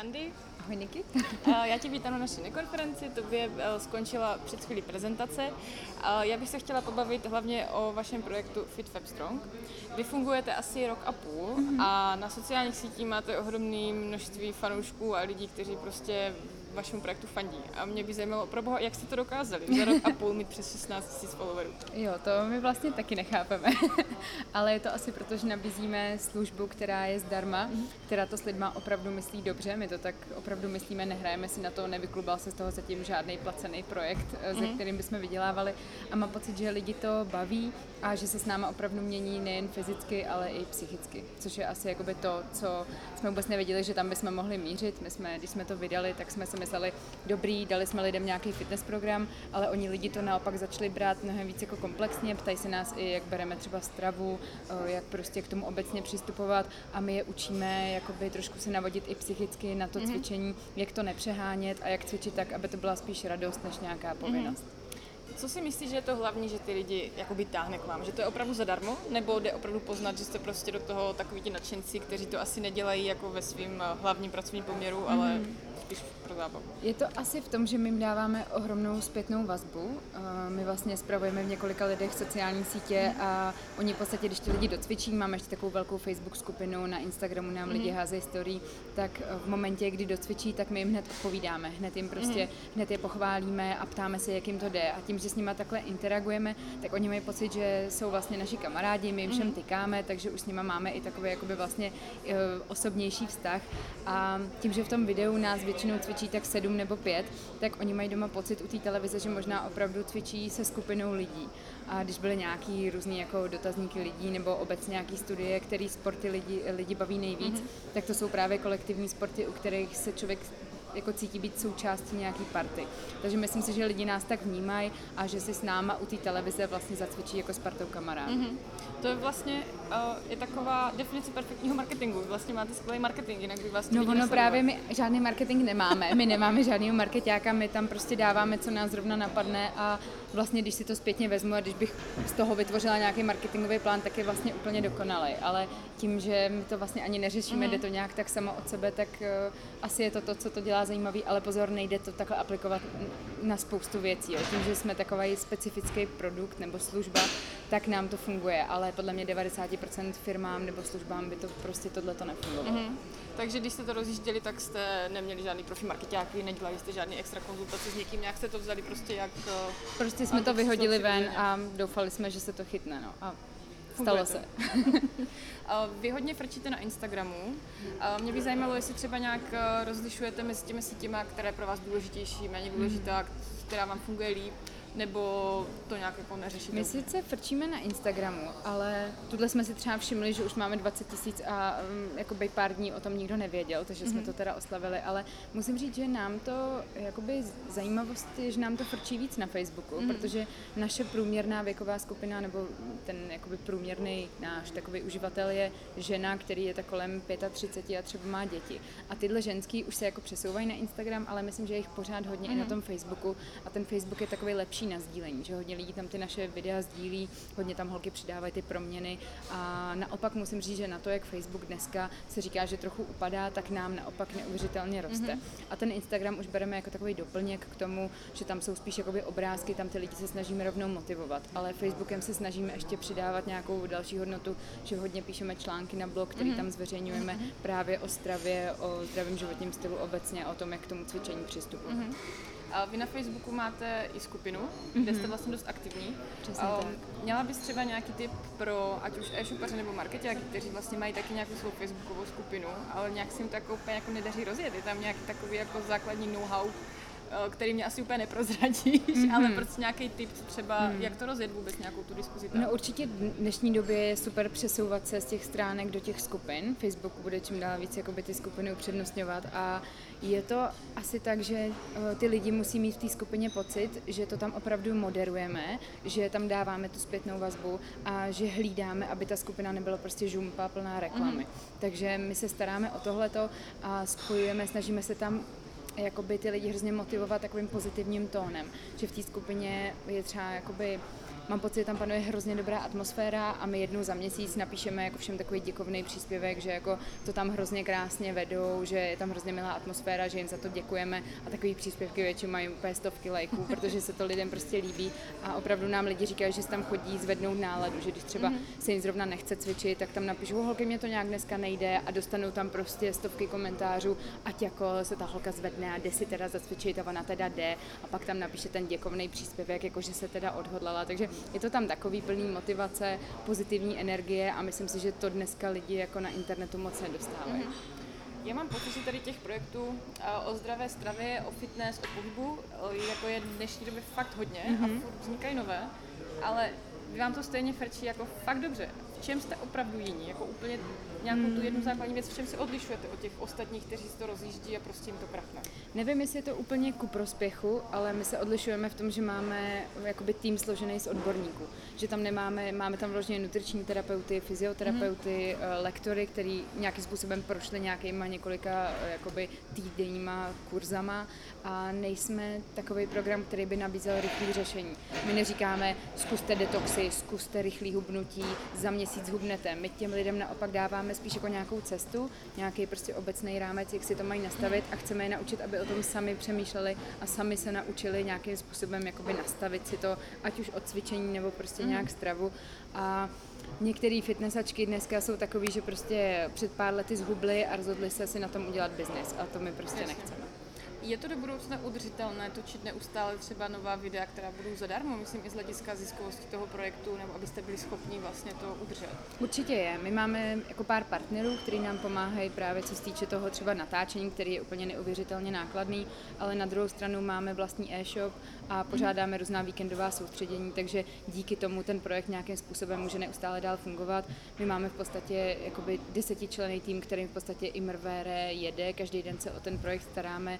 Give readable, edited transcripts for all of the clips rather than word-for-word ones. Andy. Ahoj Niky. Já tě vítám na naší nekonferenci, tobě skončila před chvílí prezentace. Já bych se chtěla pobavit hlavně o vašem projektu FitFabStrong. Vy fungujete asi rok a půl a na sociálních sítích máte ohromné množství fanoušků a lidí, kteří prostě vašemu projektu fandí. A mě by zajímalo, proboha, jak jste to dokázali za rok a půl mít přes 16 000 followerů. Jo, to my vlastně taky nechápeme. Ale je to asi proto, že nabízíme službu, která je zdarma, která to s lidma opravdu myslí dobře. My to tak opravdu myslíme, nehrajeme si na to, nevyklubal se z toho zatím žádný placený projekt, ze kterým bychom vydělávali. A mám pocit, že lidi to baví a že se s náma opravdu mění nejen fyzicky, ale i psychicky. Což je asi jakoby to, co jsme vůbec nevěděli, že tam bychom mohli mířit. My jsme, když jsme to vydali, tak jsme se mysleli, dobrý, dali jsme lidem nějaký fitness program, ale oni lidi to naopak začali brát mnohem víc jako komplexně, ptají se nás i, jak bereme třeba stravu, jak prostě k tomu obecně přistupovat a my je učíme jakoby trošku se navodit i psychicky na to cvičení, jak to nepřehánět a jak cvičit tak, aby to byla spíš radost než nějaká povinnost. Co si myslíš, že je to hlavní, že ty lidi jakoby táhne k vám? Že to je opravdu zadarmo? Nebo jde opravdu poznat, že jste prostě do toho takoví ti nadšenci, kteří to asi nedělají jako ve svým hlavním pracovním poměru, ale spíš pro zábavu? Je to asi v tom, že my jim dáváme ohromnou zpětnou vazbu. My vlastně spravujeme v několika lidech sociální sítě a oni v podstatě, když ty lidi docvičí, máme ještě takovou velkou Facebook skupinu, na Instagramu nám lidi házejí story, tak v momentě, kdy docvičí, tak my jim hned odpovídáme, hned jim prostě hned je pochválíme a ptáme se, jak jim to jde. A tím, že s nima takhle interagujeme, tak oni mají pocit, že jsou vlastně naši kamarádi, my jim všem tykáme, takže už s nima máme i takový jakoby vlastně osobnější vztah. A tím, že v tom videu nás většinou cvičí tak 7 nebo 5, tak oni mají doma pocit u té televize, že možná opravdu cvičí se skupinou lidí. A když byly nějaký různý jako dotazníky lidí nebo obecně nějaký studie, který sporty lidi baví nejvíc, tak to jsou právě kolektivní sporty, u kterých se člověk jako cítí být součástí nějaký party. Takže myslím si, že lidi nás tak vnímají a že si s náma u té televize vlastně zacvičí jako s partou kamarádů. To je vlastně je taková definice perfektního marketingu. Vlastně máte skvělý marketing, jinak by vás právě my žádný marketing nemáme. My nemáme žádného markeťáka, my tam prostě dáváme, co nás zrovna napadne a vlastně, když si to zpětně vezmu a když bych z toho vytvořila nějaký marketingový plán, tak je vlastně úplně dokonalý. Ale tím, že my to vlastně ani neřešíme, jde to nějak tak samo od sebe, tak asi je to, co to dělá zajímavý, ale pozor, nejde to takhle aplikovat na spoustu věcí. Jo. Tím, že jsme takový specifický produkt nebo služba, tak nám to funguje, ale podle mě 90% firmám nebo službám by to prostě tohleto nefungovalo. Takže když jste to rozjížděli, tak jste neměli žádný profi markeťáky, nedělali jste žádný extra konzultace s někým, nějak jste to vzali prostě jak... Prostě jsme to vyhodili ven a doufali jsme, že se to chytne, no. A stalo se. Vy hodně frčíte na Instagramu. Mě by zajímalo, jestli třeba nějak rozlišujete mezi těmi sítěma, které pro vás důležitější, méně důležitá, která vám funguje líp, nebo to nějak jako neřešíte? My sice frčíme na Instagramu, ale tuhle jsme si třeba všimli, že už máme 20 000 a jakoby pár dní o tom nikdo nevěděl, takže jsme to teda oslavili, ale musím říct, že nám to jakoby zajímavost je, že nám to frčí víc na Facebooku, protože naše průměrná věková skupina nebo ten jakoby průměrný náš takový uživatel je žena, který je tak kolem 35 a třeba má děti. A tyhle ženský už se jako přesouvají na Instagram, ale myslím, že je jich pořád hodně i na tom Facebooku a ten Facebook je takový lepší na sdílení, že hodně lidí tam ty naše videa sdílí, hodně tam holky přidávají ty proměny a naopak musím říct, že na to, jak Facebook dneska se říká, že trochu upadá, tak nám naopak neuvěřitelně roste. A ten Instagram už bereme jako takový doplněk k tomu, že tam jsou spíš jakoby obrázky, tam ty lidi se snažíme rovnou motivovat, ale Facebookem se snažíme ještě přidávat nějakou další hodnotu, že hodně píšeme články na blog, který tam zveřejňujeme právě o stravě, o zdravém životním stylu obecně, o tom, jak k tomu cvičení přistupovat. A vy na Facebooku máte i skupinu, kde jste vlastně dost aktivní. Měla bys třeba nějaký tip pro ať už e-shopaře nebo markeťáky, kteří vlastně mají taky nějakou svou facebookovou skupinu, ale nějak si jim tak úplně jako nedaří rozjet. Je tam nějaký takový jako základní know-how, který mě asi úplně neprozradíš, ale prostě nějaký tip třeba, jak to rozjet vůbec nějakou tu diskuzi tam? No určitě v dnešní době je super přesouvat se z těch stránek do těch skupin. Facebook bude čím dál víc jakoby ty skupiny upřednostňovat a je to asi tak, že ty lidi musí mít v té skupině pocit, že to tam opravdu moderujeme, že tam dáváme tu zpětnou vazbu a že hlídáme, aby ta skupina nebyla prostě žumpa plná reklamy. Takže my se staráme o tohleto a spojujeme, snažíme se tam jakoby ty lidi hrozně motivovat takovým pozitivním tónem, že v té skupině je třeba jakoby Mám pocit, že tam panuje hrozně dobrá atmosféra a my jednou za měsíc napíšeme jako všem takový děkovný příspěvek, že jako to tam hrozně krásně vedou, že je tam hrozně milá atmosféra, že jim za to děkujeme a takový příspěvky většinou mají úplně stovky lajků, protože se to lidem prostě líbí a opravdu nám lidi říkají, že se tam chodí zvednout náladu, že když třeba se jim zrovna nechce cvičit, tak tam napíšou holky, mě to nějak dneska nejde a dostanou tam prostě stovky komentářů, ať jako se ta holka zvedne a jde si teda zacvičit a ona teda jde a pak tam napíše ten děkovný příspěvek, jakože se teda odhodlala, takže je to tam takový plný motivace, pozitivní energie a myslím si, že to dneska lidi jako na internetu moc nedostávají. Já mám pocit, že tady těch projektů o zdravé stravě, o fitness, o pohybu, jako je v dnešní době fakt hodně a furt vznikají nové, ale vám to stejně frčí jako fakt dobře. V čem jste opravdu jiní? Jako úplně nějakou tu jednu základní věc, v čem se odlišujete od těch ostatních, kteří si to rozjíždí a prostě jim to krachne? Nevím, jestli je to úplně ku prospěchu, ale my se odlišujeme v tom, že máme jakoby tým složený z odborníků. Že tam máme tam vloženě nutriční terapeuty, fyzioterapeuty, lektory, který nějakým způsobem prošli nějakýma několika jakoby týdenníma kurzama a nejsme takový program, který by nabízel rychlé řešení. My neříkáme, zkuste detoxy, zkuste rychlé hubnutí, za měsíc hubnete. My těm lidem naopak dáváme spíš jako nějakou cestu, nějaký prostě obecný rámec, jak si to mají nastavit a chceme je naučit, aby o tom sami přemýšleli a sami se naučili nějakým způsobem jakoby nastavit si to, ať už od cvičení nebo prostě nějak stravu. A některé fitnessačky dneska jsou takový, že prostě před pár lety zhubly a rozhodly se si na tom udělat biznis a to my prostě nechceme. Je to do budoucna udržitelné točit neustále třeba nová videa, která budou zadarmo, myslím i z hlediska ziskovosti toho projektu, nebo abyste byli schopni vlastně to udržet? Určitě je. My máme jako pár partnerů, kteří nám pomáhají právě co se týče toho třeba natáčení, který je úplně neuvěřitelně nákladný, ale na druhou stranu máme vlastní e-shop a pořádáme různá víkendová soustředění, takže díky tomu ten projekt nějakým způsobem může neustále dál fungovat. My máme v podstatě jakoby 10členný tým, kterým v podstatě i Mrvére jede, každý den se o ten projekt staráme.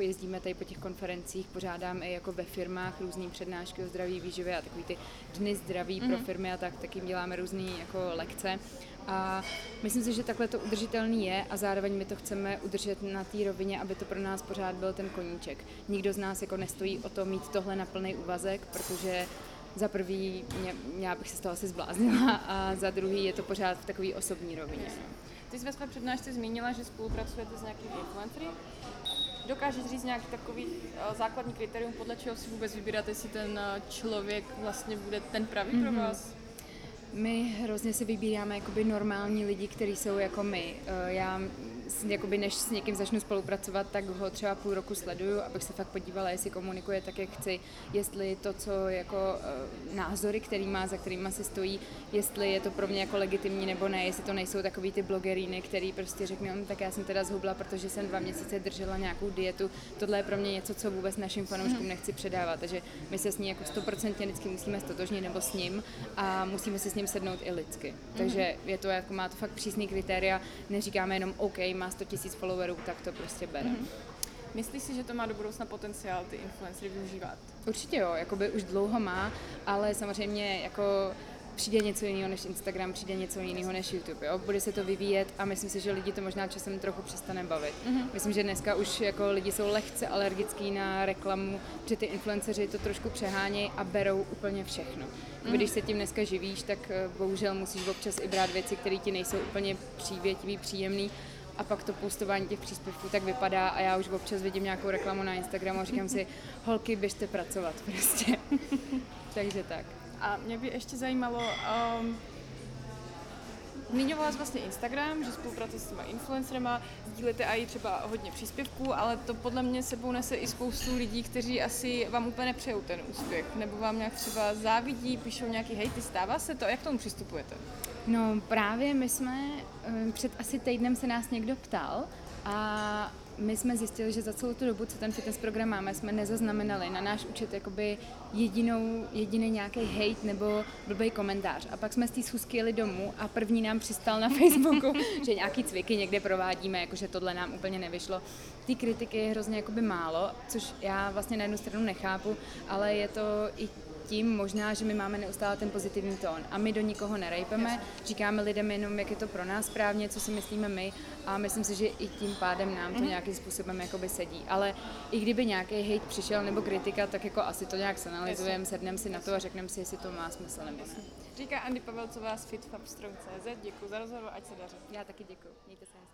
Jezdíme tady po těch konferencích, pořádáme i jako ve firmách různé přednášky o zdraví, výživě a takový ty dny zdraví pro firmy a tak, taky děláme různé jako lekce. A myslím si, že takhle to udržitelný je a zároveň my to chceme udržet na té rovině, aby to pro nás pořád byl ten koníček. Nikdo z nás jako nestojí o to mít tohle na plný úvazek, protože za prvý já bych se z toho asi zbláznila a za druhý je to pořád v takové osobní rovině. Ty jsi ve své přednášce zmínila, že spolupracujete s nějakými influencery. Dokážeš říct nějaký takový základní kritérium, podle čeho si vůbec vybíráte, jestli ten člověk vlastně bude ten pravý pro vás? My hrozně si vybíráme jakoby normální lidi, kteří jsou jako my. Já jakoby než s někým začnu spolupracovat, tak ho třeba půl roku sleduju, abych se fakt podívala, jestli komunikuje tak, jak chci, jestli to, co jako názory, který má, za kterýma se stojí, jestli je to pro mě jako legitimní nebo ne, jestli to nejsou takový ty blogeríny, který prostě řekne, tak já jsem teda zhubla, protože jsem 2 měsíce držela nějakou dietu, tohle je pro mě něco, co vůbec našim fanouškům nechci předávat, takže my se s ní jako 100% vždycky musíme stotožnit nebo s ním a musíme se s ním sednout i lidsky, takže je to jako má to fakt přísný kritéria, neříkáme jenom OK, má 100 000 followerů, tak to prostě bere. Myslíš si, že to má do budoucna potenciál ty influencery využívat? Určitě jo, jakoby už dlouho má, ale samozřejmě jako přijde něco jiného než Instagram, přijde něco jiného než YouTube, jo? Bude se to vyvíjet a myslím si, že lidi to možná časem trochu přestane bavit. Myslím, že dneska už jako lidi jsou lehce alergický na reklamu, že ty influenceři to trošku přehánějí a berou úplně všechno. Když se tím dneska živíš, tak bohužel musíš občas i brát věci, které ti nejsou úplně přívětivý, příjemný. A pak to postování těch příspěvků tak vypadá a já už občas vidím nějakou reklamu na Instagramu a říkám si, holky, běžte pracovat prostě. Takže tak. A mě by ještě zajímalo, zmiňovala jsi vlastně Instagram, že spolupracujete s těma influencerema, sdílíte i třeba hodně příspěvků, ale to podle mě sebou nese i spoustu lidí, kteří asi vám úplně nepřejou ten úspěch, nebo vám nějak třeba závidí, píšou nějaký hejty, stává se to, jak k tomu přistupujete? No právě my jsme, před asi týdnem se nás někdo ptal a my jsme zjistili, že za celou tu dobu, co ten fitness program máme, jsme nezaznamenali na náš účet jakoby jediný nějaký hejt nebo blbej komentář. A pak jsme z té schůzky jeli domů a první nám přistal na Facebooku, že nějaký cviky někde provádíme, jakože tohle nám úplně nevyšlo. Ty kritiky je hrozně jakoby málo, což já vlastně na jednu stranu nechápu, ale je to i tím možná, že my máme neustále ten pozitivní tón a my do nikoho nerejpeme, říkáme lidem jenom, jak je to pro nás správně, co si myslíme my a myslím si, že i tím pádem nám to nějakým způsobem jakoby sedí, ale i kdyby nějaký hejt přišel nebo kritika, tak jako asi to nějak analyzujeme, sedneme si na to a řekneme si, jestli to má smysl nebo ne. Říká Andy Pavelcová z FitFabStrong.cz, děkuji za rozhovor, ať se daří. Já taky děkuji, mějte se.